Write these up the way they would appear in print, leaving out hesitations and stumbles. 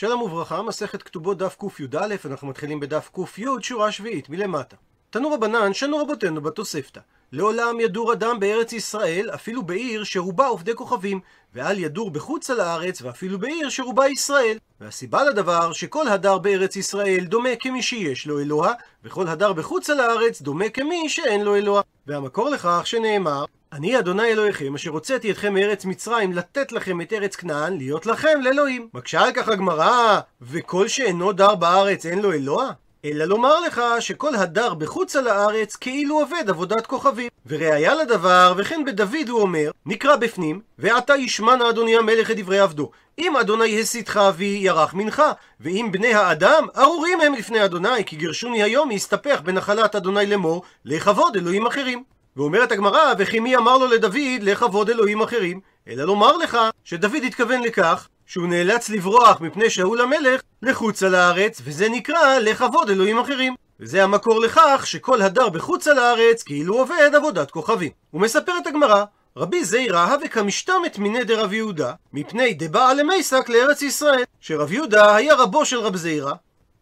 שלום וברכה, מסכת כתובות דף קי"א, אנחנו מתחילים בדף ק"י, שורה שביעית, מלמטה. תנו רבנן, שנו רבותינו בתוספתא. לעולם ידור אדם בארץ ישראל, אפילו בעיר שרובה עובדי כוכבים, ועל ידור בחוץ על הארץ, ואפילו בעיר שרובה ישראל. והסיבה לדבר שכל הדר בארץ ישראל דומה כמי שיש לו אלוה, וכל הדר בחוץ על הארץ דומה כמי שאין לו אלוה. והמקור לכך שנאמר, אני אדוני אלוהיכם אשר הוצאתי אתכם מארץ מצרים לתת לכם את ארץ כנען להיות לכם לאלוהים. מקשה על כך הגמרא, וכל שאינו דר בארץ אין לו אלוה? אלא לומר לך שכל הדר בחוץ על הארץ כאילו עובד עבודת כוכבים. וראיה לדבר, וכן בדוד הוא אומר, נקרא בפנים, ועתה ישמע אדוני המלך את דברי עבדו. אם אדוני הסיתך וירח ממך, ואם בני האדם ארורים הם לפני אדוני, כי גרשוני היום יסתפח בנחלת אדוני לאמור, לכבוד אלוהים אחרים. ואומרת הגמרא, וכי מי אמר לו לדוד לכבוד אלוהים אחרים? אלא לומר לך שדוד התכוון לכך, שהוא נאלץ לברוח מפני שאול המלך לחוץ על הארץ, וזה נקרא לכבוד אלוהים אחרים. וזה המקור לכך שכל הדר בחוץ על הארץ כאילו עובד עבודת כוכבים. ומספרת הגמרא, רבי זיירא וכמשתמת מנדר רב יהודה, מפני דבא למייסק לארץ ישראל, שרב יהודה היה רבו של רב זיירא,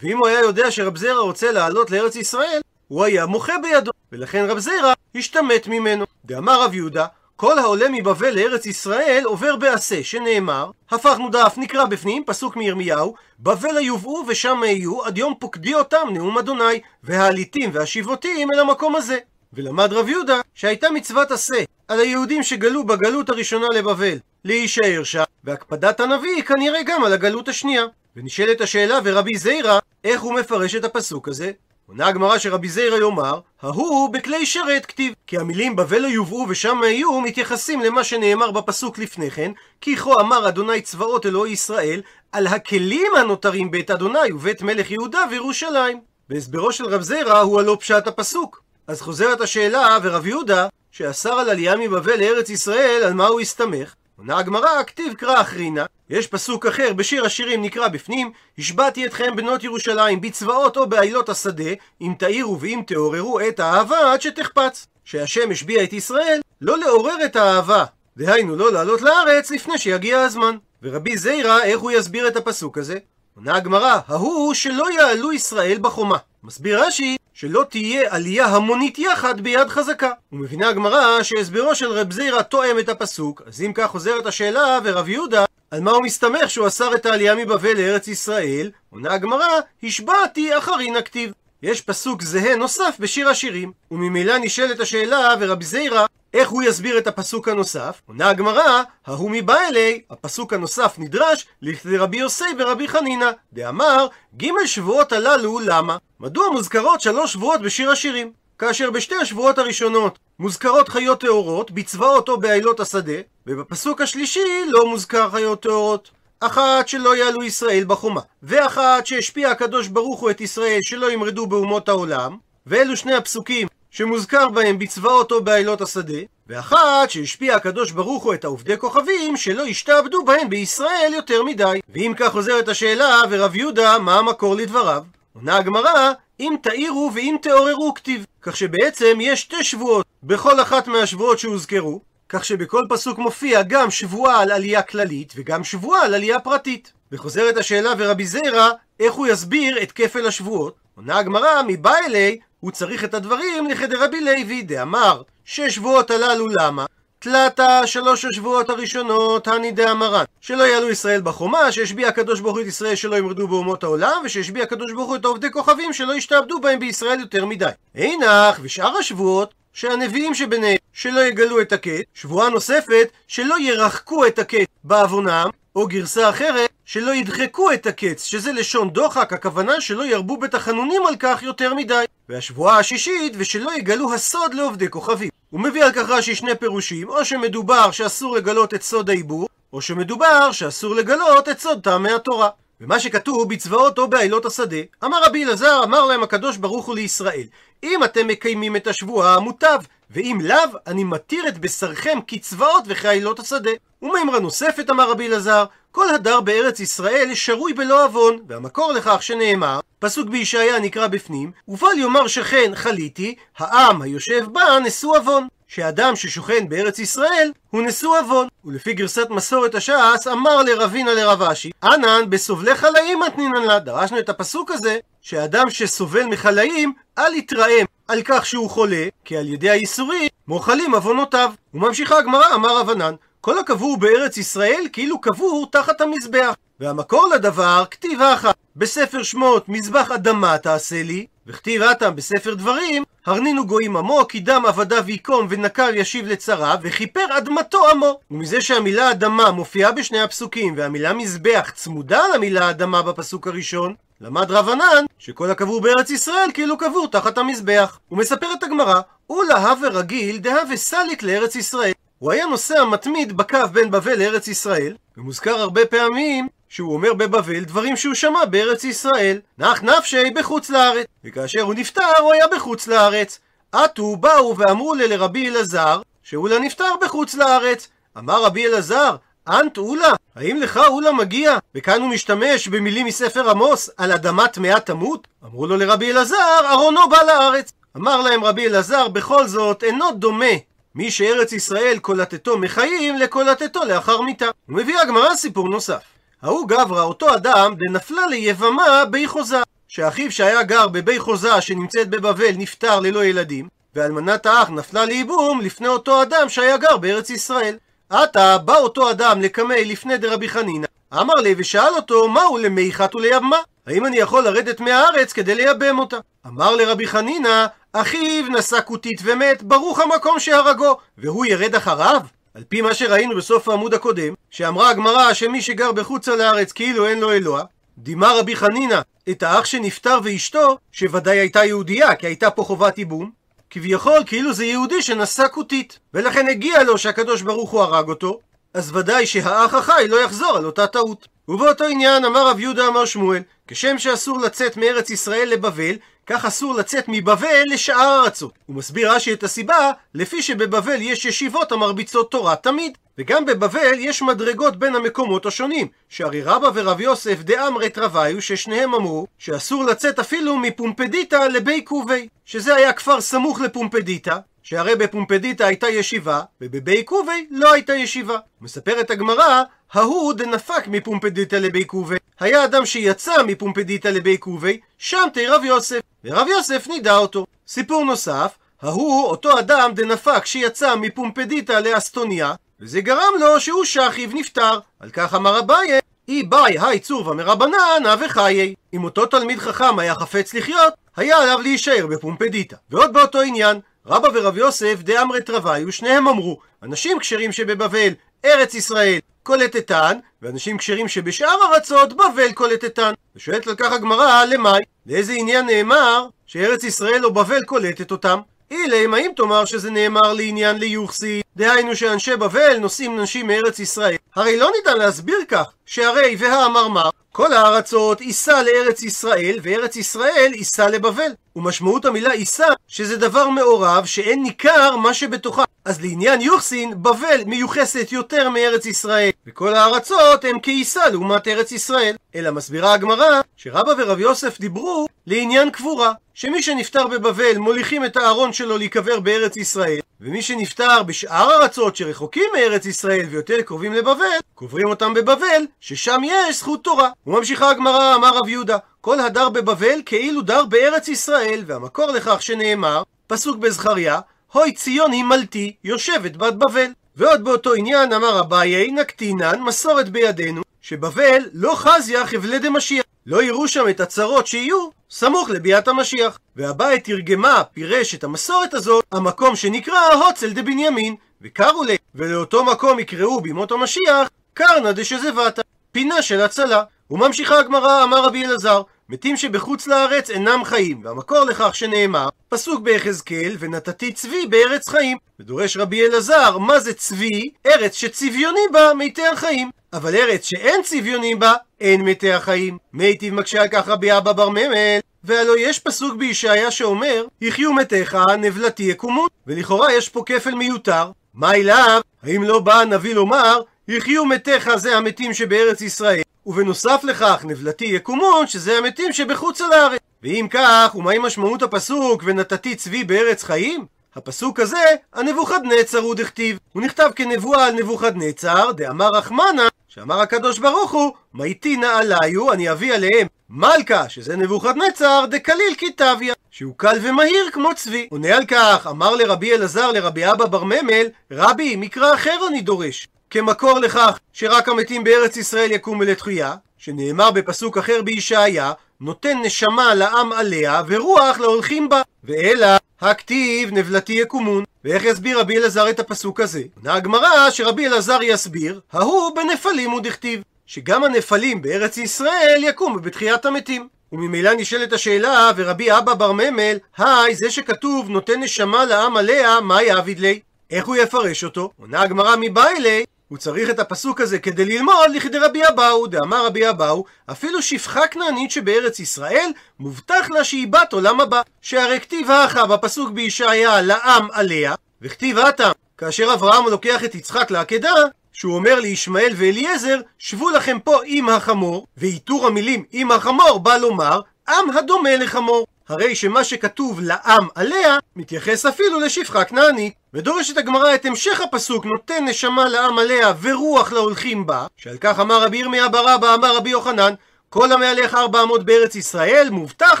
ואם הוא היה יודע שרב זיירא רוצה לעלות לארץ ישראל, הוא היה מוחה בידו, ולכן רב זיירא השתמת ממנו. דאמר רב יהודה, כל העולה מבבל לארץ ישראל עובר בעשה, שנאמר, הפכנו דף, נקרא בפנים, פסוק מירמיהו, בבל היובאו ושם היו, עד יום פוקדי אותם נאום אדוני, והעליתים והשיבותים אל המקום הזה. ולמד רב יהודה שהייתה מצוות עשה על היהודים שגלו בגלות הראשונה לבבל, להישאר שם, והקפדת הנביא כנראה גם על הגלות השנייה. ונשאלת השאלה, ורבי זיירא, איך הוא מפרש את הפסוק הזה? עונה הגמרא שרבי זיירא יאמר, ההוא בכלי שרת כתיב, כי המילים בבל היובאו ושם היו מתייחסים למה שנאמר בפסוק לפני כן, כי כה אמר אדוני צבאות אלוהי ישראל על הכלים הנותרים בית אדוני ובית מלך יהודה וירושלים. בהסברו של רב זיירא הוא הלא פשט הפסוק. אז חוזרת השאלה, ורב יהודה שאסר על עלייה מבבל לארץ ישראל, על מה הוא הסתמך? עונה הגמרא, כתיב קרא אחרינה, יש פסוק אחר בשיר השירים נקרא בפנים, השבעתי אתכם בנות ירושלים בצבאות או בעילות השדה, אם תאירו ואם תעוררו את האהבה עד שתחפץ, שהשם השביע את ישראל לא לעורר את האהבה, דהיינו לא לעלות לארץ לפני שיגיע הזמן. ורבי זיירא, איך הוא יסביר את הפסוק הזה? עונה הגמרא, ההוא שלא יעלו ישראל בחומה. מסביר רש"י שלא תהיה עלייה המונית יחד ביד חזקה. ומבינה הגמרא שהסברו של רב זיירא תואם את הפסוק, אז אם כך חוזרת השאלה, ורב יהודה, על מה הוא מסתמך שהוא אסר את העלייה מבבל לארץ ישראל? עונה הגמרא, השבעתי אחרין הכתיב. יש פסוק זהה נוסף בשיר השירים, וממילא נשאלת השאלה, ורב זיירא, איך הוא יסביר את הפסוק הנוסף? עונה הגמרא, ההוא מבא אלי, הפסוק הנוסף נדרש לרבי יוסי ורבי חנינה, דאמר, ג' שבועות הללו למה? מדוע מוזכרות 3 שבועות בשיר השירים? כאשר בשתי השבועות הראשונות מוזכרות חיות טהורות בצבאות או בעילות השדה, ובפסוק השלישי לא מוזכר חיות טהורות. אחת שלא יעלו ישראל בחומה, ואחת שהשפיע הקדוש ברוך הוא את ישראל שלא ימרדו באומות העולם, ואלו שני הפסוקים שמוזכר בהם בצבאות או בעילות השדה, ואחת שהשפיע הקדוש ברוך הוא את העובדי כוכבים שלא ישתעבדו בהם בישראל יותר מדי. ואם כך חוזרת השאלה, ורב יהודה, מה המקור לדבריו? עונה הגמרא, אם תאירו ואם תעוררו כתיב, כך שבעצם יש 2 שבועות בכל אחת מהשבועות שהוזכרו, כך שבכל פסוק מופיע גם שבועה על עלייה כללית וגם שבועה על עלייה פרטית. וחוזרת השאלה, ורבי זיירא, איך הוא יסביר את כפל השבועות? עונה הגמרא, מבא אלי, הוא צריך את הדברים לחדר רבי לוי, דאמר, 6 שבועות הללו למה? תלתה 3 השבועות הראשונות, הני דאמרן, שלא יעלו ישראל בחומה, שהשביע הקדוש ברוך הוא את ישראל שלא ימרדו באומות העולם, ושהשביע הקדוש ברוך הוא את העובדי כוכבים שלא ישתעבדו בהם בישראל יותר מדי. אינך, ושאר השבועות, שהנביאים שביניהם שלא יגלו את הקט, שבועה נוספת שלא ירחקו את הקט בעוונם, או גרסה אחרת שלא ידחקו את הקץ, שזה לשון דוחק, הכוונה שלא ירבו בתחנונים על כך יותר מדי. והשבועה השישית, ושלא יגלו הסוד לעובדי כוכבים. הוא מביא על כך רש"י 2 פירושים, או שמדובר שאסור לגלות את סוד העיבור, או שמדובר שאסור לגלות את סוד טעמי התורה. ומה שכתוב בצבאות או בעילות השדה, אמר רבי אלעזר, אמר להם הקדוש ברוך הוא לישראל, אם אתם מקיימים את השבועה מוטב, ואם לאו, אני מתיר את בשרכם כצבאות וכעילות השדה. ומאמרה נוספת, אמר רבי אלעזר, כל הדר בארץ ישראל שרוי בלא עוון, והמקור לכך שנאמר, פסוק בישעיה נקרא בפנים, ובל יאמר שכן חליתי, העם היושב בה נשוא עוון. שאדם ששוכן בארץ ישראל הוא נשוא עוון. ולפי גרסת מסורת הש"ס אמר לרבינה לרב אשי, אנן בסובלי חלאים מתנינן לה. דרשנו את הפסוק הזה שאדם שסובל מחלאים אל יתרעם על כך שהוא חולה, כי על ידי האיסורים מוחלים עוונותיו. וממשיכה הגמרא, אמר רב ענן, כל הקבור בארץ ישראל כאילו קבור תחת המזבח, והמקור לדבר כתיבה אחת בספר שמות, מזבח אדמה תעשה לי, וכתיבתם בספר דברים, הרנינו גויים עמו, כי דם עבדיו יקום ונקר ישיב לצריו, וכיפר אדמתו עמו. ומזה שהמילה אדמה מופיעה בשני הפסוקים, והמילה מזבח צמודה למילה אדמה בפסוק הראשון, למד רב ענן שכל הקבור בארץ ישראל כאילו קבור תחת המזבח. הוא מספר את הגמרא, ולהווה רגיל דהווה סליק לארץ ישראל. הוא היה נוסע מתמיד בקו בין בבל לארץ ישראל, ומוזכר הרבה פעמים שהוא אומר בבבל דברים שהוא שמע בארץ ישראל. נח נפשי בחוץ לארץ, וכאשר הוא נפטר הוא היה בחוץ לארץ. עתו באו ואמרו לרבי אלעזר שהוא לה נפטר בחוץ לארץ. אמר רבי אלעזר, אנט אולה, האם לך אולה מגיע? וכאן הוא משתמש במילים מספר עמוס, על אדמת מאה תמות. אמרו לו לרבי אלעזר, ארונו בא לארץ. אמר להם רבי אלעזר, בכל זאת אינו דומה מי שארץ ישראל קולטתו מחיים לקולטתו לאחר מיתה. הוא מביא הגמרא סיפור נוסף. ההוא גברא, אותו אדם דנפלה ליבמה בי חוזה, שאחיו שהיה גר בבי חוזה שנמצאת בבבל נפטר ללא ילדים, ואלמנת האח נפלה ליבום לפני אותו אדם שהיה גר בארץ ישראל. עתה בא אותו אדם לקמי לפני דרבי חנינא, אמר לי ושאל אותו, מהו למיחת וליבמה? האם אני יכול לרדת מהארץ כדי לייבם אותה? אמר לרבי חנינא, אחיו נשא כותית ומת, ברוך המקום שהרגו, והוא ירד אחריו? על פי מה שראינו בסוף העמוד הקודם, שאמרה הגמרא שמי שגר בחוצה לארץ כאילו אין לו אלוה, דימה רבי חנינא את האח שנפטר ואשתו, שוודאי הייתה יהודייה כי הייתה פה חובת ייבום, כביכול כאילו זה יהודי שנשא כותית, ולכן הגיע לו שהקדוש ברוך הוא הרג אותו, אז ודאי שהאח החי לא יחזור על אותה טעות. ובאותו עניין אמר רב יהודה אמר שמואל, כשם שאסור לצאת מארץ ישראל לבבל, כך אסור לצאת מבבל לשאר ארצות. הוא מסביר רש"י את הסיבה, לפי שבבבל יש ישיבות המרביצות תורה תמיד, וגם בבבל יש מדרגות בין המקומות השונים, שהרי רבא ורב יוסף דאמרת רביו, ששניהם אמרו שאסור לצאת אפילו מפומפדיטה לבי קובי, שזה היה כפר סמוך לפומפדיטה, שהרי בפומפדיטה הייתה ישיבה, ובבי קובי לא הייתה ישיבה. מספרת הגמרא, ההוא דנפק מפומפדיטה לבי קובי, היה אדם שיצא מפומפדיטה לבי קובי, שמתי רב יוסף, ורב יוסף נידע אותו. סיפור נוסף, ההוא אותו אדם דנפק שיצא מפומפדיטה לאסטוניה, וזה גרם לו שהוא שכיב נפטר. על כך אמר אביי, אי ביי היי צורבה מרבנן אבי חיי. אם אותו תלמיד חכם היה חפץ לחיות, היה עליו להישאר בפומפדיטה. ועוד באותו עניין, רבא ורב יוסף דאמרת רביו, שניהם אמרו, אנשים כשרים שבבבל ארץ ישראל קולטתן, ואנשים כשרים שבשאר ארצות בבל קולטתן. ושואלת על כך הגמרא, למאי? לאיזה עניין נאמר שארץ ישראל או בבל קולטת אותם? אילי, מה אם תאמר שזה נאמר לעניין ליוחסי, דהיינו שאנשי בבל נושאים אנשים מארץ ישראל? הרי לא ניתן להסביר כך, שהרי והאמרמר, כל הארצות יישא לארץ ישראל, וארץ ישראל יישא לבבל. ומשמעות המילה יישא, שזה דבר מעורב שאין ניכר מה שבתוכה. אז לעניין יוחסין, בבל מיוחסת יותר מארץ ישראל, וכל הארצות הם כיישא לעומת ארץ ישראל. אלא מסבירה הגמרא, שרבא ורב יוסף דיברו לעניין קבורה, שמי שנפטר בבבל מוליכים את הארון שלו להיקבר בארץ ישראל, ומי שנפטר בשאר ארצות שרחוקים מארץ ישראל ויותר קרובים לבבל, קוברים אותם בבבל, ששם יש זכות תורה. וממשיכה הגמרא, אמר רב יהודה, כל הדר בבבל כאילו דר בארץ ישראל, והמקור לכך שנאמר, פסוק בזכריה, הוי ציון הימלתי, יושבת בת בבל. ועוד באותו עניין אמר אביי, נקטינן מסורת בידינו, שבבל לא חזיה חבלד המשיח, לא יראו שם את הצרות שיהיו סמוך לביאת המשיח. והבאי תרגמה פירש את המסורת הזאת, המקום שנקרא הוצל דבנימין, וקראו לה, ולאותו מקום יקראו בימות המשיח, קרנה דשזבת, פינה של הצלה. וממשיכה הגמרא, אמר רבי אלעזר, מתים שבחוץ לארץ אינם חיים, והמקור לכך שנאמר, פסוק ביחזקאל, ונתתי צבי בארץ חיים. ודורש רבי אלעזר, מה זה צבי? ארץ שצביוני בה מתי החיים, אבל ארץ שאין צביוני בה אין מתי החיים. מיטיב מקשה על כך רבי אבא בר ממל, והלא יש פסוק בישעיה שאומר, יחיו מתיך נבלתי יקומו, ולכאורה יש פה כפל מיותר. מה אליו? האם לא בא הנביא לומר, יחיו מתיך זה המתים שבארץ ישראל, ובנוסף לכך נבלתי יקומון, שזה המתים שבחוץ על הארץ? ואם כך, ומהי משמעות הפסוק ונתתי צבי בארץ חיים? הפסוק הזה, הנבוכדנצר הוא דכתיב. הוא נכתב כנבואה על נבוכדנצר, דאמר רחמנה, שאמר הקדוש ברוך הוא, מייטינה עליו, אני אביא עליהם מלכה, שזה נבוכדנצר, דקליל כתביה, שהוא קל ומהיר כמו צבי. עונה על כך, אמר לרבי אלעזר לרבי אבא בר ממל, רבי, מקרא אחר אני דורש. כמקור לכך שרק המתים בארץ ישראל יקום לתחייה, שנאמר בפסוק אחר בישעיה, נותן נשמה לעם עליה ורוח להולכים בה, ואלא הכתיב נבלתי יקומון. ואיך יסביר רבי אלעזר את הפסוק הזה? עונה הגמרא שרבי אלעזר יסביר, ההוא בנפלים הוא דכתיב, שגם הנפלים בארץ ישראל יקום בתחיית המתים. וממילא נשאלת השאלה, ורבי אבא בר ממל, היי, זה שכתוב נותן נשמה לעם עליה, מה יעביד לי? איך הוא יפרש אותו? עונה הגמרא מבאי לי, הוא צריך את הפסוק הזה כדי ללמוד לכדי רבי אבאו, דאמר רבי אבאו, אפילו שפחה כנענית שבארץ ישראל, מובטח לה שהיא בת עולם הבא, שהרי כתיב האחה בפסוק בישעיה לעם עליה, וכתיב האתם, כאשר אברהם לוקח את יצחק לעקדה, שהוא אומר לישמעאל ואליעזר, שבו לכם פה עם החמור, ואיתור המילים עם החמור בא לומר, עם הדומה לחמור. הרי שמה שכתוב לעם עליה, מתייחס אפילו לשפחה כנענית. ודורשת הגמרא את המשך הפסוק, נותן נשמה לעם עליה ורוח להולכים בה, שעל כך אמר רבי ירמיה בר אבא, אמר רבי יוחנן, כל המהלך 400 בארץ ישראל, מובטח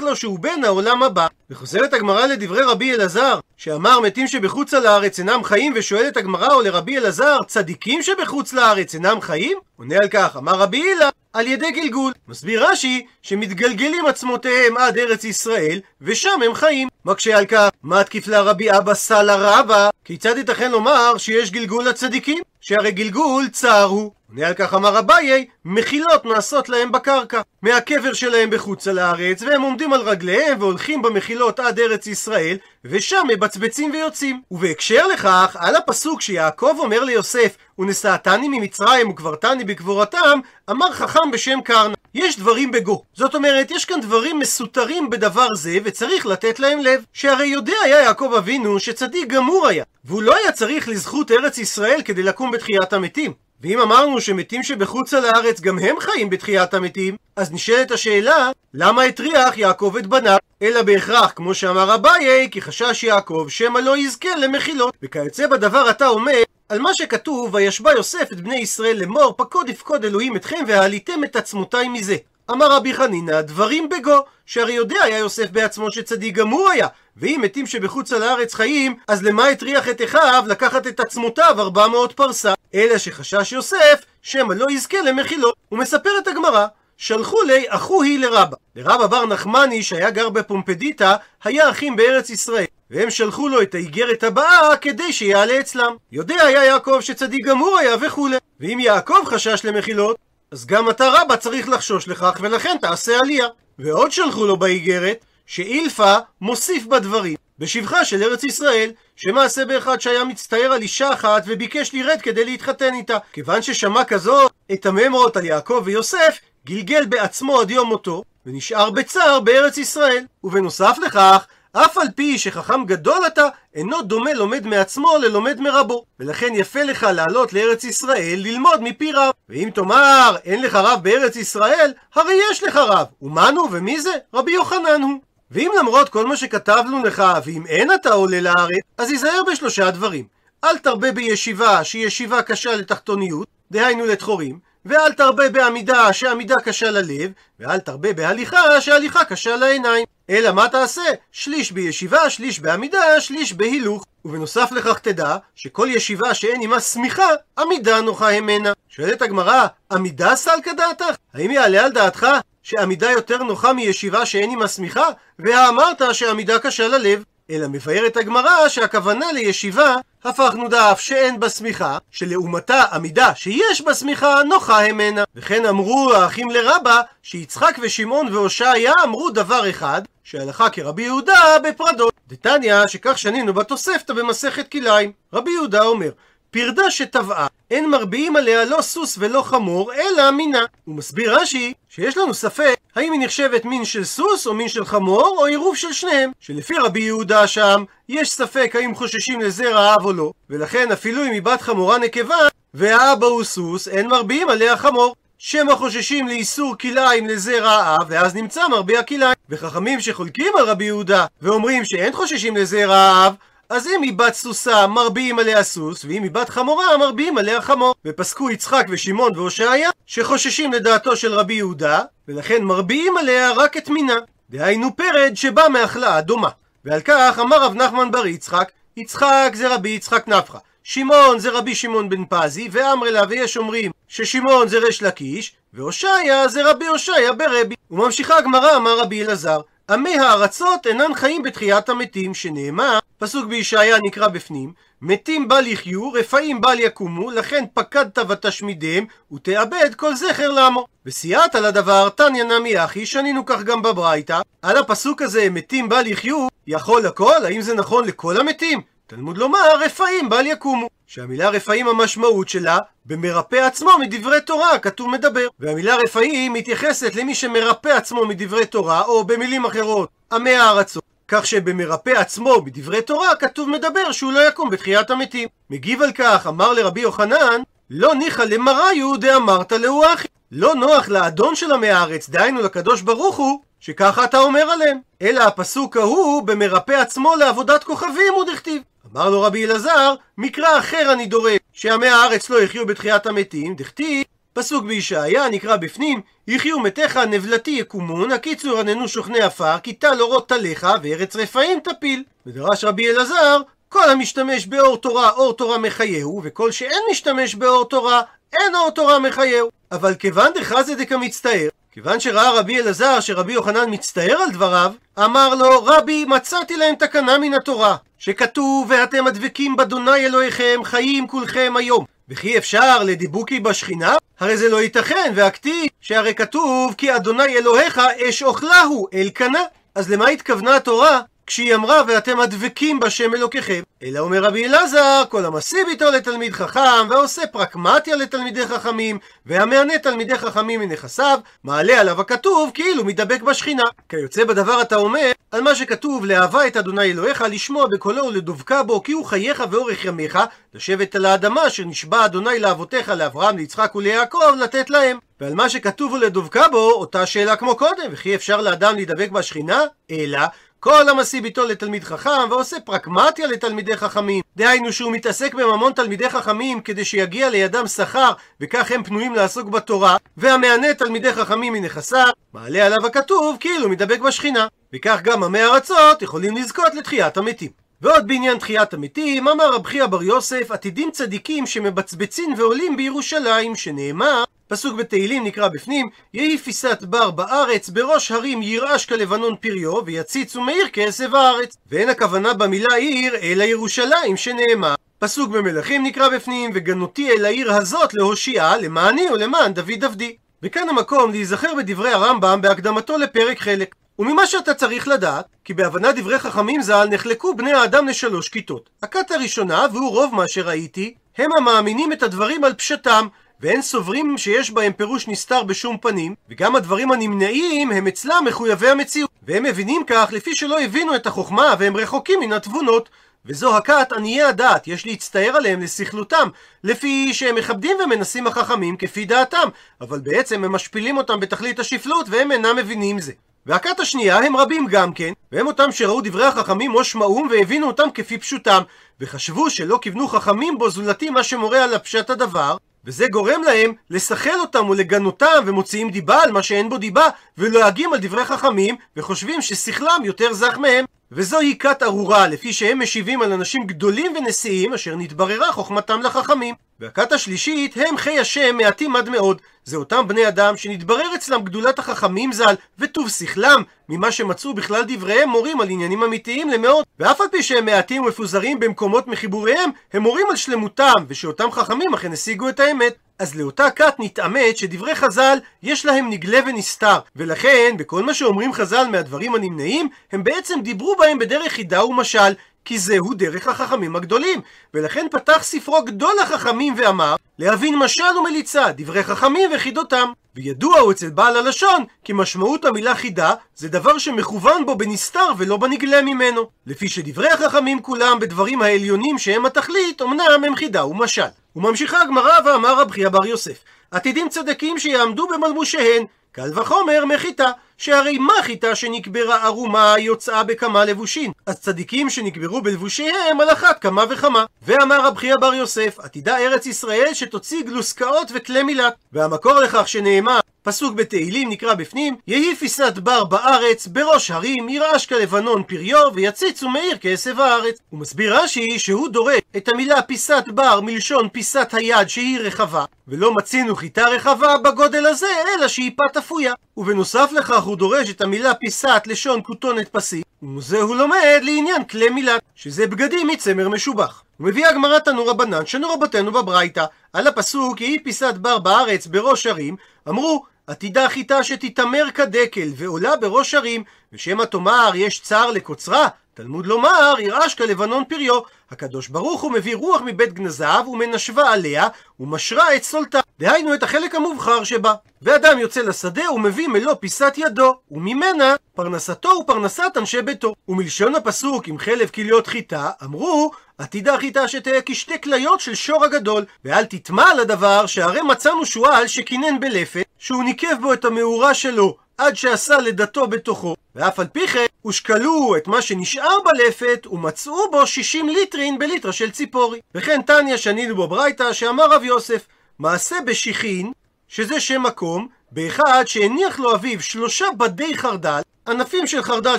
לו שהוא בן העולם הבא. וחוזרת הגמרא לדברי רבי אלעזר, שאמר מתים שבחוץ על הארץ אינם חיים, ושואלת הגמרא או לרבי אלעזר, צדיקים שבחוץ לארץ אינם חיים? עונה על כך, אמר רבי הילה, על ידי גלגול. מסביר רש"י שמתגלגלים עצמותיהם עד ארץ ישראל, ושם הם חיים. מקשה על כך, מה תקיפלה רבי אבא סלע רבא? כיצד ייתכן לומר שיש גלגול לצדיקים? שהרי גלגול צער הוא. עונה על כך אמר אביי, מחילות נעשות להם בקרקע, מהקבר שלהם בחוץ על הארץ, והם עומדים על רגליהם והולכים במחילות עד ארץ ישראל, ושם מבצבצים ויוצאים. ובהקשר לכך, על הפסוק שיעקב אומר ליוסף, ונשאתני ממצרים וקברתני בקבורתם, אמר חכם בשם קרנה, יש דברים בגו. זאת אומרת, יש כאן דברים מסותרים בדבר זה, וצריך לתת להם לב. שהרי יודע היה יעקב אבינו שצדיק גמור היה, והוא לא היה צריך לזכות ארץ ישראל כדי לקום בתחיית המתים. ואם אמרנו שמתים שבחוץ על הארץ גם הם חיים בתחיית המתים, אז נשאלת השאלה, למה התריח יעקב את בניו? אלא בהכרח, כמו שאמר אביי, כי חשש יעקב שמא לא יזכה למחילות. וכיוצא בדבר אתה אומר, על מה שכתוב, וישבע יוסף את בני ישראל לאמור, פקוד יפקוד אלוהים אתכם והעליתם את עצמותי מזה. אמר רבי חנינא, דברים בגו, שהרי יודע היה יוסף בעצמו שצדיק גמור היה, ואם מתים שבחוץ על הארץ חיים, אז למה התריח את אחיו לקחת את עצמותיו 400 פרסה? אלא שחשש יוסף, שמא לא יזכה למחילו. הוא מספר את הגמרא, שלחו לי אחוהי לרבא. לרבא בר נחמני שהיה גר בפומפדיטה, היה אחים בארץ ישראל, והם שלחו לו את האיגרת הבאה כדי שיעלה אצלם. יודע היה יעקב שצדיק גמור היה וכו'. ואם יעקב חשש למחילות, אז גם אתה רבא צריך לחשוש לכך, ולכן תעשה עלייה. ועוד שלחו לו באיגרת, שאילפה מוסיף בדברים, בשבחה של ארץ ישראל, שמעשה באחד שהיה מצטער על אישה אחת וביקש לרד כדי להתחתן איתה. כיוון ששמע כזאת את הממרות על יעקב ויוסף, גלגל בעצמו עד יום מותו, ונשאר בצער בארץ ישראל. ובנוסף לכך, אף על פי שחכם גדול אתה, אינו דומה לומד מעצמו ללומד מרבו, ולכן יפה לך לעלות לארץ ישראל ללמוד מפי רב. ואם תאמר אין לך רב בארץ ישראל, הרי יש לך רב, ומנו ומי זה? רבי יוחנן הוא. ואם למרות כל מה שכתבנו לך, ואם אין אתה עולה לארץ, אז ייזהר בשלושה דברים. אל תרבה בישיבה שהיא ישיבה קשה לתחתוניות, דהיינו לתחורים, ואל תרבה בעמידה שעמידה קשה ללב, ואל תרבה בהליכה שההליכה קשה לעיניים. אלא מה תעשה? שליש בישיבה, שליש בעמידה, שליש בהילוך. ובנוסף לכך תדע שכל ישיבה שאין עימה סמיכה, עמידה נוחה ממנה. שואלת הגמרא, עמידה סלקא דעתך? האם יעלה על דעתך שעמידה יותר נוחה מישיבה שאין עימה סמיכה? ואמרת שעמידה קשה ללב. אלא מבארת הגמרא שהכוונה לישיבה, הפכנו דף שאין בה סמיכה, שלעומתה עמידה שיש בה סמיכה נוחה ממנה. וכן אמרו האחים לרבא, שיצחק ושמעון והושעיה אמרו דבר אחד, שהלכה כרבי יהודה בפרדות. דתניא, שכך שנינו בתוספתא במסכת כליים. רבי יהודה אומר, פרדה שטבעה, אין מרביעים עליה לא סוס ולא חמור, אלא מינה. הוא מסביר רש"י שיש לנו ספק, האם היא נחשבת מין של סוס או מין של חמור או עירוב של שניהם, שלפי רבי יהודה שם יש ספק האם חוששים לזה רעב או לא, ולכן אפילו אם היא בת חמורה נקבה והאבא הוא סוס, אין מרביעים עליה חמור, שמא חוששים לאיסור כליים לזה רעב, ואז נמצא מרביע כליים. וחכמים שחולקים על רבי יהודה ואומרים שאין חוששים לזה רעב, אז אם היא בת סוסה מרביעים עליה סוס, ואם היא בת חמורה מרביעים עליה חמור. ופסקו יצחק ושמעון והושעיה שחוששים לדעתו של רבי יהודה, ולכן מרביעים עליה רק את מינה, דהיינו פרד שבא מהחלאה דומה. ועל כך אמר רב נחמן בר יצחק, יצחק זה רבי יצחק נפחא, שמעון זה רבי שמעון בן פזי, ואמרלה ויש אומרים ששמעון זה ריש לקיש, והושעיה זה רבי הושעיה ברבי. וממשיכה הגמרא, אמר רבי אלעזר, עמי הארצות אינן חיים בתחיית המתים, שנאמר, פסוק בישעיה נקרא בפנים, מתים בל יחיו, רפאים בל יקומו, לכן פקדת ותשמידם, ותאבד כל זכר לעמו. וסייעת על הדבר, תניא נמי אחי, שנינו כך גם בברייתא, על הפסוק הזה, מתים בל יחיו, יכול הכל? האם זה נכון לכל המתים? תלמוד לומר, רפאים בל יקומו. שהמילה רפאים המשמעות שלה, במרפא עצמו מדברי תורה, כתוב מדבר. והמילה רפאים מתייחסת למי שמרפא עצמו מדברי תורה, או במילים אחרות, עמי הארצות. כך שבמרפא עצמו בדברי תורה, כתוב מדבר שהוא לא יקום בתחיית המתים. מגיב על כך, אמר לרבי יוחנן, לא ניחא למראיו דאמרת להו אחי. לא נוח לאדון של עמי הארץ, דהיינו לקדוש ברוך הוא, שככה אתה אומר עליהם. אלא הפסוק ההוא, במרפא עצמו לעבודת כוכבים הוא דכתיב. אמר לו רבי אלעזר, מקרא אחר אני דורש, שעמי הארץ לא יחיו בתחיית המתים, דכתיב, פסוק בישעיה נקרא בפנים, יחיו מתיך נבלתי יקומון, הקיצור עננו שוכני עפר, כי תל אורות תליך וארץ רפאים תפיל. ודרש רבי אלעזר, כל המשתמש באור תורה, אור תורה מחייהו, וכל שאין משתמש באור תורה, אין אור תורה מחייהו. אבל כיוון דחזה דקמצטער, כיוון שראה רבי אלעזר שרבי יוחנן מצטער על דבריו, אמר לו, רבי, מצאתי להם תקנה מן התורה, שכתוב, ואתם הדבקים באדוני אלוהיכם, חיים כולכם היום. וכי אפשר לדיבוקי בשכינה? הרי זה לא ייתכן, והכתיב, שהרי כתוב, כי אדוני אלוהיך אש אוכלה הוא, אל קנה. אז למה התכוונה התורה כשהיא אמרה, ואתם הדבקים בשם אלוקיכם? אלא אומר רבי אלעזר, כל המסיב איתו לתלמיד חכם, ועושה פרקמטיה לתלמידי חכמים, והמענה תלמידי חכמים מנכסיו, מעלה עליו הכתוב, כאילו מדבק בשכינה. כיוצא בדבר אתה אומר, על מה שכתוב, לאהבה את אדוני אלוהיך, לשמוע בקולו ולדבקה בו, כי הוא חייך ואורך ימיך, לשבת על האדמה שנשבע אדוני לאבותיך, לאברהם, ליצחק וליעקב, לתת להם. ועל מה שכתוב ולדבקה בו, אותה שאלה כמו קודם, וכי אפשר לאדם לדבק בשכינה? אלא, כל המסיב איתו לתלמיד חכם, ועושה פרקמטיה לתלמידי חכמים. דהיינו שהוא מתעסק בממון תלמידי חכמים, כדי שיגיע לידם שכר, וכך הם פנויים לעסוק בתורה, והמענה תלמידי חכמים מנכסיו, מעלה עליו הכתוב, כאילו מדבק בשכינה. וכך גם עמי הארצות יכולים לזכות לתחיית המתים. ועוד בעניין תחיית המתים, אמר רב חייא בר יוסף, עתידים צדיקים שמבצבצין ועולים בירושלים, שנאמר, פסוק בתהילים נקרא בפנים, יהי פיסת בר בארץ, בראש הרים ירעש כלבנון פריו, ויציץ ומאיר כעשב הארץ. ואין הכוונה במילה עיר, אלא ירושלים, שנאמר, פסוק במלכים נקרא בפנים, וגנותי אל העיר הזאת להושיעה, למעני ולמען דוד עבדי. וכאן המקום להיזכר בדברי הרמב"ם בהקדמתו לפרק חלק. וממה שאתה צריך לדעת, כי בהבנת דברי חכמים ז"ל נחלקו בני האדם לשלוש כיתות. הכת הראשונה, והוא רוב מה שראיתי, הם המאמינים את הדברים על פשטם, ואין סוברים שיש בהם פירוש נסתר בשום פנים, וגם הדברים הנמנעים הם אצלם מחויבי המציאות, והם מבינים כך לפי שלא הבינו את החוכמה והם רחוקים מן התבונות, וזו הכת עניי הדעת, יש להצטער עליהם לסכלותם, לפי שהם מכבדים ומנסים החכמים כפי דעתם, אבל בעצם הם משפילים אותם בתכלית השפלות והם אינם מבינים זה. והכת השנייה הם רבים גם כן, והם אותם שראו דברי החכמים או שמעום והבינו אותם כפי פשוטם, וחשבו שלא כיוונו חכמים בו זולתי מה שמורה על הפשט הדבר, וזה גורם להם לסחל אותם ולגנותם, ומוציאים דיבה על מה שאין בו דיבה, ולועגים על דברי חכמים, וחושבים ששכלם יותר זך מהם. וזוהי כת ארורה, לפי שהם משיבים על אנשים גדולים ונשיאים, אשר נתבררה חוכמתם לחכמים. והכת השלישית הם חי השם מעטים עד מאוד. זה אותם בני אדם שנתברר אצלם גדולת החכמים ז"ל וטוב שכלם, ממה שמצאו בכלל דבריהם מורים על עניינים אמיתיים למאוד, ואף על פי שהם מעטים ומפוזרים במקומות מחיבוריהם, הם מורים על שלמותם, ושאותם חכמים אכן השיגו את האמת. אז לאותה כת נתאמת שדברי חז"ל יש להם נגלה ונסתר, ולכן בכל מה שאומרים חז"ל מהדברים הנמנעים, הם בעצם דיברו בהם בדרך חידה ומשל, כי זהו דרך החכמים הגדולים. ולכן פתח ספרו גדול החכמים ואמר, להבין משל ומליצה, דברי חכמים וחידותם. וידוע הוא אצל בעל הלשון, כי משמעות המילה חידה זה דבר שמכוון בו בנסתר ולא בנגלה ממנו, לפי שדברי החכמים כולם בדברים העליונים שהם התכלית, אמנם הם חידה ומשל. וממשיכה הגמרא ואמר רב חייא בר יוסף, עתידים צדקים שיעמדו במלמושיהן, קל וחומר מחיתה. שהרי מה חיטה שנקברה ערומה יוצאה בכמה לבושים? אז צדיקים שנקברו בלבושיהם על אחת כמה וכמה. ואמר רב חייא בר יוסף, עתידה ארץ ישראל שתוציא גלוסקאות וכלי מילת. והמקור לכך שנאמר, פסוק בתהילים נקרא בפנים, יהי פיסת בר בארץ, בראש הרים, ירעש כלבנון פריו, ויציץ ומאיר כעשב הארץ. הוא מסביר רש"י שהוא דורש את המילה פיסת בר מלשון פיסת היד שהיא רחבה, ולא מצינו חיטה רחבה בגודל הזה, אלא שהיא פת אפויה. ובנוסף לכך הוא דורש את המילה פיסת לשון כותונת פסי, ומזה הוא לומד לעניין כלי מילת, שזה בגדים מצמר משובח. ומביאה הגמרא תנו רבנן שנו רבותינו בברייתא, על הפסוק יהי פיסת בר בארץ בראש הרים, אמרו עתידה חיטה שתתאמר כדקל ועולה בראש הרים, ושמה תאמר יש צער לקוצרה, תלמוד לומר ירעש כלבנון פריו. הקדוש ברוך הוא מביא רוח מבית גנזיו ומנשבה עליה ומשרה את סולתה, דהיינו את החלק המובחר שבה. ואדם יוצא לשדה ומביא מלוא פיסת ידו, וממנה פרנסתו ופרנסת אנשי ביתו. ומלשון הפסוק עם חלב כליות חיטה, אמרו עתידה חיטה שתהיה כשתי כליות של שור הגדול, ואל תטמע על הדבר, שהרי מצאנו שועל שכינן בלפת, שהוא ניקב בו את המאורה שלו עד שעשה לדתו בתוכו, ואף על פי כן הושקלו את מה שנשאר בלפת ומצאו בו 60 ליטרין בליטרה של ציפורי. וכן תניא שנינו בברייתא שאמר רב יוסף, מעשה בשיחין, שזה שם מקום, באחד שהניח לו אביו 3 בדי חרדל, ענפים של חרדל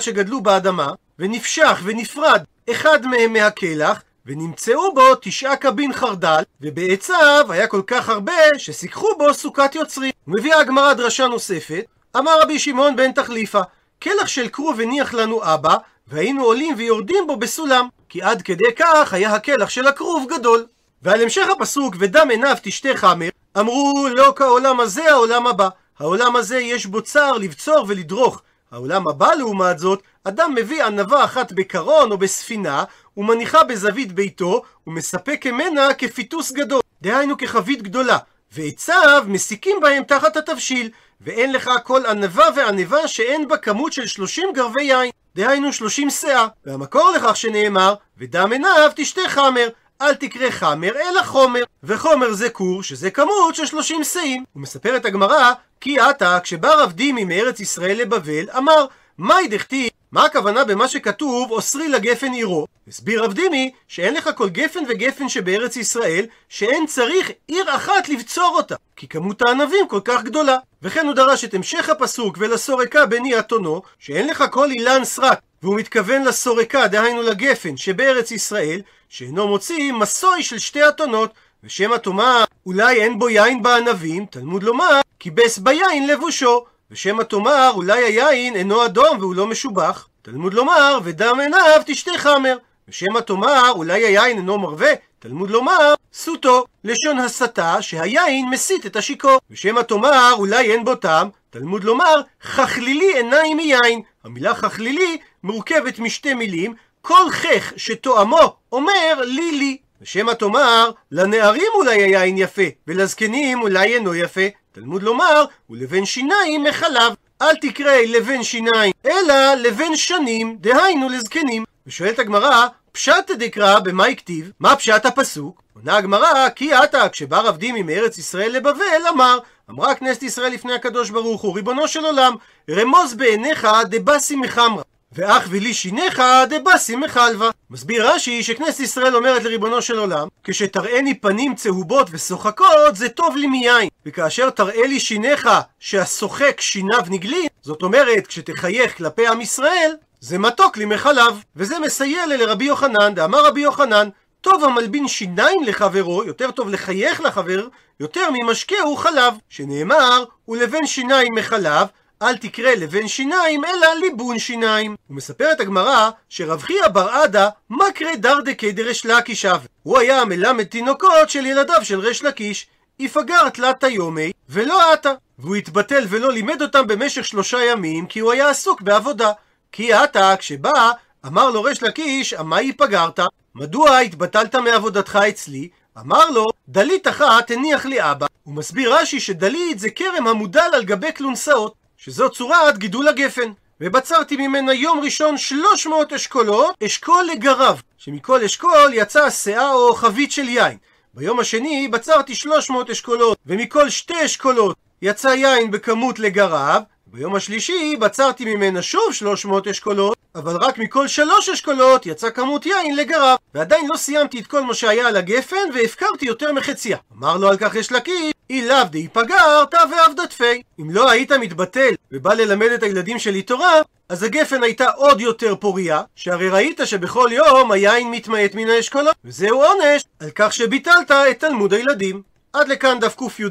שגדלו באדמה, ונפשך ונפרד אחד מהם מהקלח, ונמצאו בו 9 קבין חרדל, ובעצב היה כל כך הרבה שסיככו בו סוכת יוצרים. ומביאה הגמרא דרשה נוספת, אמר רבי שמעון בן תחליפה, כלח של כרוב הניח לנו אבא, והיינו עולים ויורדים בו בסולם, כי עד כדי כך היה הכלח של הכרוב גדול. ועל המשך הפסוק, ודם עיניו תשתה חמר, אמרו לא כעולם הזה העולם הבא, העולם הזה יש בו צער לבצור ולדרוך, העולם הבא לעומת זאת, אדם מביא ענבה אחת בקרון או בספינה, ומניחה בזווית ביתו, ומספק ממנה כפיתוס גדול, דהיינו כחבית גדולה, ועציו מסיקים בהם תחת התבשיל, ואין לך כל ענבה וענבה שאין בה כמות של 30 גרבי יין, דהיינו 30 שאה. והמקור לכך שנאמר, ודם עיניו תשתה חמר, אל תקרא חמר אלא חומר, וחומר זה קור, שזה כמות של 30 שאים. ומספרת הגמרא, כי עתה כשבא רב דימי מארץ ישראל לבבל, אמר, מאי דכתיב, מה הכוונה במה שכתוב אוסרי לגפן עירו? הסביר רב דימי שאין לך כל גפן וגפן שבארץ ישראל, שאין צריך עיר אחת לבצור אותה, כי כמות הענבים כל כך גדולה. וכן הוא דרש את המשך הפסוק, ולסורקה בני אתונו, שאין לך כל אילן סרק, והוא מתכוון לסורקה, דהיינו לגפן שבארץ ישראל, שאינו מוציא מסוי של 2 אתונות, ושמה תאמר אולי אין בו יין בענבים, תלמוד לומר כיבס ביין לבושו, ושמה תאמר אולי היין אינו אדום והוא לא משובח, תלמוד לומר ודם עיניו תשתה חמר, ושמה תאמר אולי היין אינו מרווה, תלמוד לומר סוטו, לשון הסתה שהיין מסית את השיקו. ושמה תאמר אולי אין בו טעם, תלמוד לומר חכלילי עיניים מיין. המילה חכלילי מורכבת משתי מילים, כל חך שתואמו אומר לי. ושמה תאמר לנערים אולי היין יפה, ולזקנים אולי אינו יפה, תלמוד לומר ולבן שיניים מחלב, אל תקרא לבן שיניים אלא לבן שנים, דהיינו לזקנים. ושואלת הגמרא, פשט דקרא במה הכתיב? מה פשט הפסוק? עונה הגמרא, כי עתה כשבא רב דימי מארץ ישראל לבבל, אמר, אמרה כנסת ישראל לפני הקדוש ברוך הוא, ריבונו של עולם, רמוז בעיניך דבסי מחמרה, ואך ולי שיניך דבסי מחלווה. מסביר רש"י שכנסת ישראל אומרת לריבונו של עולם, כשתראיני פנים צהובות ושוחקות זה טוב לי מיין, וכאשר תראה לי שיניך שהשוחק שיניו נגלים, זאת אומרת כשתחייך כלפי עם ישראל זה מתוק לי מחלב. וזה מסייע לרבי יוחנן, דאמר רבי יוחנן, טוב המלבין שיניים לחברו, יותר טוב לחייך לחבר, יותר ממשקהו חלב, שנאמר ולבן שיניים מחלב, אל תקרא לבן שיניים אלא ליבון שיניים. ומספרת הגמרא שרב חייא בר עדה מקרי דרדקי דרש לקיש אב, הוא היה מלמד תינוקות של ילדיו של רש לקיש, יפגר תלת היומי ולא עתה, והוא התבטל ולא לימד אותם במשך 3 ימים, כי הוא היה עסוק בעבודה. כי עתה כשבא אמר לו רש לקיש, אמה יפגרת, מדוע התבטלת מעבודתך אצלי? אמר לו, דלית אחת הניח לי אבא. הוא מסביר רש"י שדלית זה כרם המודל על גבי כלונסאות, שזו צורת גידול הגפן, ובצרתי ממנה יום ראשון 300 אשכולות, אשכול לגרב, שמכל אשכול יצא שאה או חבית של יין. ביום השני בצרתי 300 אשכולות, ומכל 2 אשכולות יצא יין בכמות לגרב. ביום השלישי בצרתי ממנה שוב 300 אשכולות, אבל רק מכל 3 אשכולות יצא כמות יין לגרב, ועדיין לא סיימתי את כל מה שהיה על הגפן והפקרתי יותר מחציה. אמר לו על כך יש לקיש, אילב די פגרת ועבדת פי. אם לא היית מתבטל ובא ללמד את הילדים שלי תורה, אז הגפן הייתה עוד יותר פוריה, שהרי ראית שבכל יום היין מתמעט מן האשכולות, וזהו עונש על כך שביטלת את תלמוד הילדים. עד לכאן דף קי"א.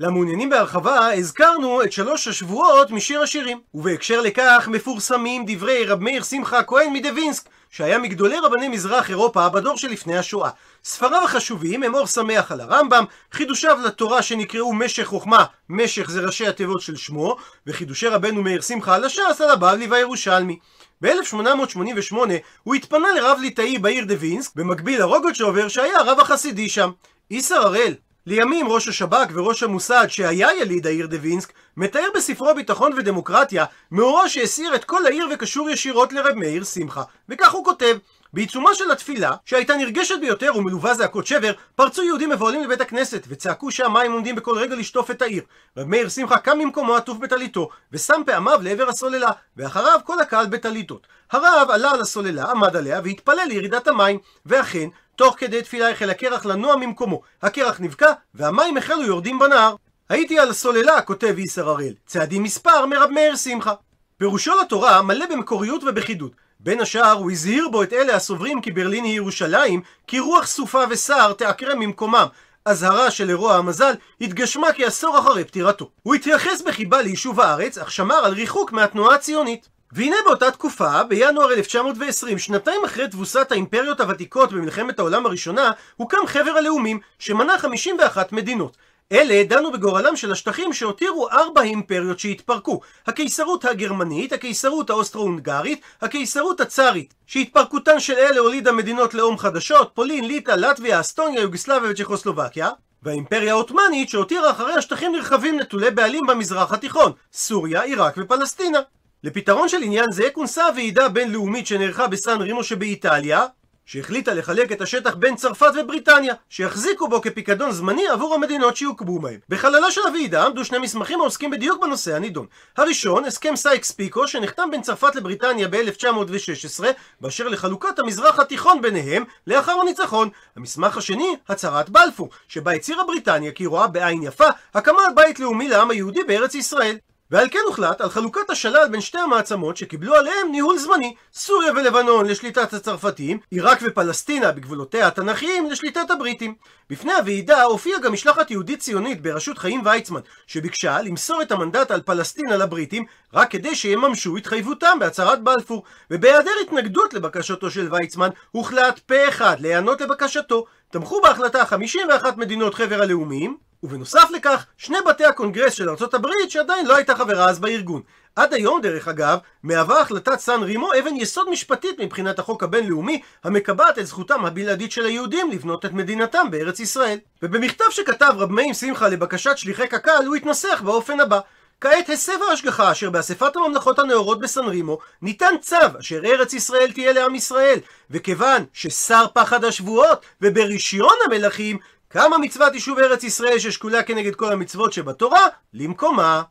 למעוניינים בהרחבה הזכרנו את 3 השבועות משיר השירים, ובהקשר לכך מפורסמים דברי רב מאיר שמחה כהן מדווינסק, שהיה מגדולי רבני מזרח אירופה בדור שלפני השואה. ספריו החשובים הם אור שמח על הרמב"ם, חידושיו לתורה שנקראו משך חכמה, משך זה ראשי התיבות של שמו, וחידושי רבנו מאיר שמחה על הש"ס על הבבלי והירושלמי. ב-1888 הוא התפנה לרב ליטאי בעיר דווינסק, במקביל לרוגוצ'ובר שהיה הרב החסידי שם. איסר הראל, לימים ראש השב"כ וראש המוסד שהיה יליד העיר דווינסק, מתאר בספרו ביטחון ודמוקרטיה מאורו שהסעיר את כל העיר וקשור ישירות לרב מאיר שמחה, וכך הוא כותב: בעיצומה של התפילה, שהייתה נרגשת ביותר ומלווה זעקות שבר, פרצו יהודים מבוהלים לבית הכנסת וצעקו שהמים עומדים בכל רגע לשטוף את העיר. רב מאיר שמחה קם ממקומו עטוף בטליתו ושם פעמיו לעבר הסוללה, ואחריו כל הקהל בטליתות. הרב עלה על הסוללה, עמד עליה והתפלל לירידת המים, ואכן תוך כדי תפילה החל הקרח לנוע ממקומו, הקרח נבקע והמים החלו יורדים בנהר. הייתי על הסוללה, כותב איסר הראל, צעדים מספר מרב מאיר שמחה. פירושו לתורה מלא במקוריות ובחידוד. בין השאר הוא הזהיר בו את אלה הסוברים כי ברלין היא ירושלים, כי רוח סופה וסער תעקרם ממקומם. אזהרה של אירוע המזל התגשמה כעשור אחרי פטירתו. הוא התייחס בחיבה ליישוב הארץ, אך שמר על ריחוק מהתנועה הציונית. והנה באותה תקופה, בינואר 1920, שנתיים אחרי תבוסת האימפריות הוותיקות במלחמת העולם הראשונה, הוקם חבר הלאומים שמנה 51 מדינות. אלה דנו בגורלם של השטחים שהותירו 4 אימפריות שהתפרקו: הקיסרות הגרמנית, הקיסרות האוסטרו-הונגרית, הקיסרות הצארית. שהתפרקותן של אלה הולידה מדינות לאום חדשות: פולין, ליטא, לטביה, אסטוניה, יוגוסלביה וצ'כוסלובקיה. והאימפריה העות'מאנית שהותירה אחריה שטחים נרחבים נטולי בעלים במזרח התיכון: סוריה, עיראק ופלסטינה. לפתרון של עניין זה כונסה הוועידה בינלאומית שנערכה בסן רימו שבאיטליה, שהחליטה לחלק את השטח בין צרפת ובריטניה, שיחזיקו בו כפיקדון זמני עבור המדינות שיוקמו מהם. בחללה של הוועידה עמדו 2 מסמכים העוסקים בדיוק בנושא הנידון. הראשון, הסכם סייקס-פיקו שנחתם בין צרפת לבריטניה ב-1916, באשר לחלוקת המזרח התיכון ביניהם לאחר הניצחון. המסמך השני, הצהרת בלפור, שבה הצהירה בריטניה כי רואה בעין יפה הקמת בית לאומי לעם היהודי בארץ ישראל. ועל כן הוחלט על חלוקת השלל בין שתי המעצמות שקיבלו עליהם ניהול זמני: סוריה ולבנון לשליטת הצרפתים, עיראק ופלסטינה בגבולותיה התנ"כיים לשליטת הבריטים. בפני הוועידה הופיעה גם משלחת יהודית ציונית בראשות חיים ויצמן, שביקשה למסור את המנדט על פלסטינה לבריטים רק כדי שיממשו התחייבותם בהצהרת בלפור, ובהיעדר התנגדות לבקשתו של ויצמן הוחלט פה אחד להיענות לבקשתו. תמכו בהחלטה 51 מדינות חבר הלאומים, ובנוסף לכך, 2 בתי הקונגרס של ארצות הברית שעדיין לא הייתה חברה אז בארגון. עד היום, דרך אגב, מהווה החלטת סן רימו אבן יסוד משפטית מבחינת החוק הבינלאומי, המקבעת את זכותם הבלעדית של היהודים לבנות את מדינתם בארץ ישראל. ובמכתב שכתב רב מאיר שמחה לבקשת שליחי קק"ל הוא התנסח באופן הבא: כעת הסב ההשגחה אשר באספת הממלכות הנאורות בסן רימו ניתן צו אשר ארץ ישראל תהיה לעם ישראל, וכיוון ששר פחד השבועות וברישיון המלכים, קמה מצוות יישוב ארץ ישראל ששקולה כנגד כל המצוות שבתורה למקומה.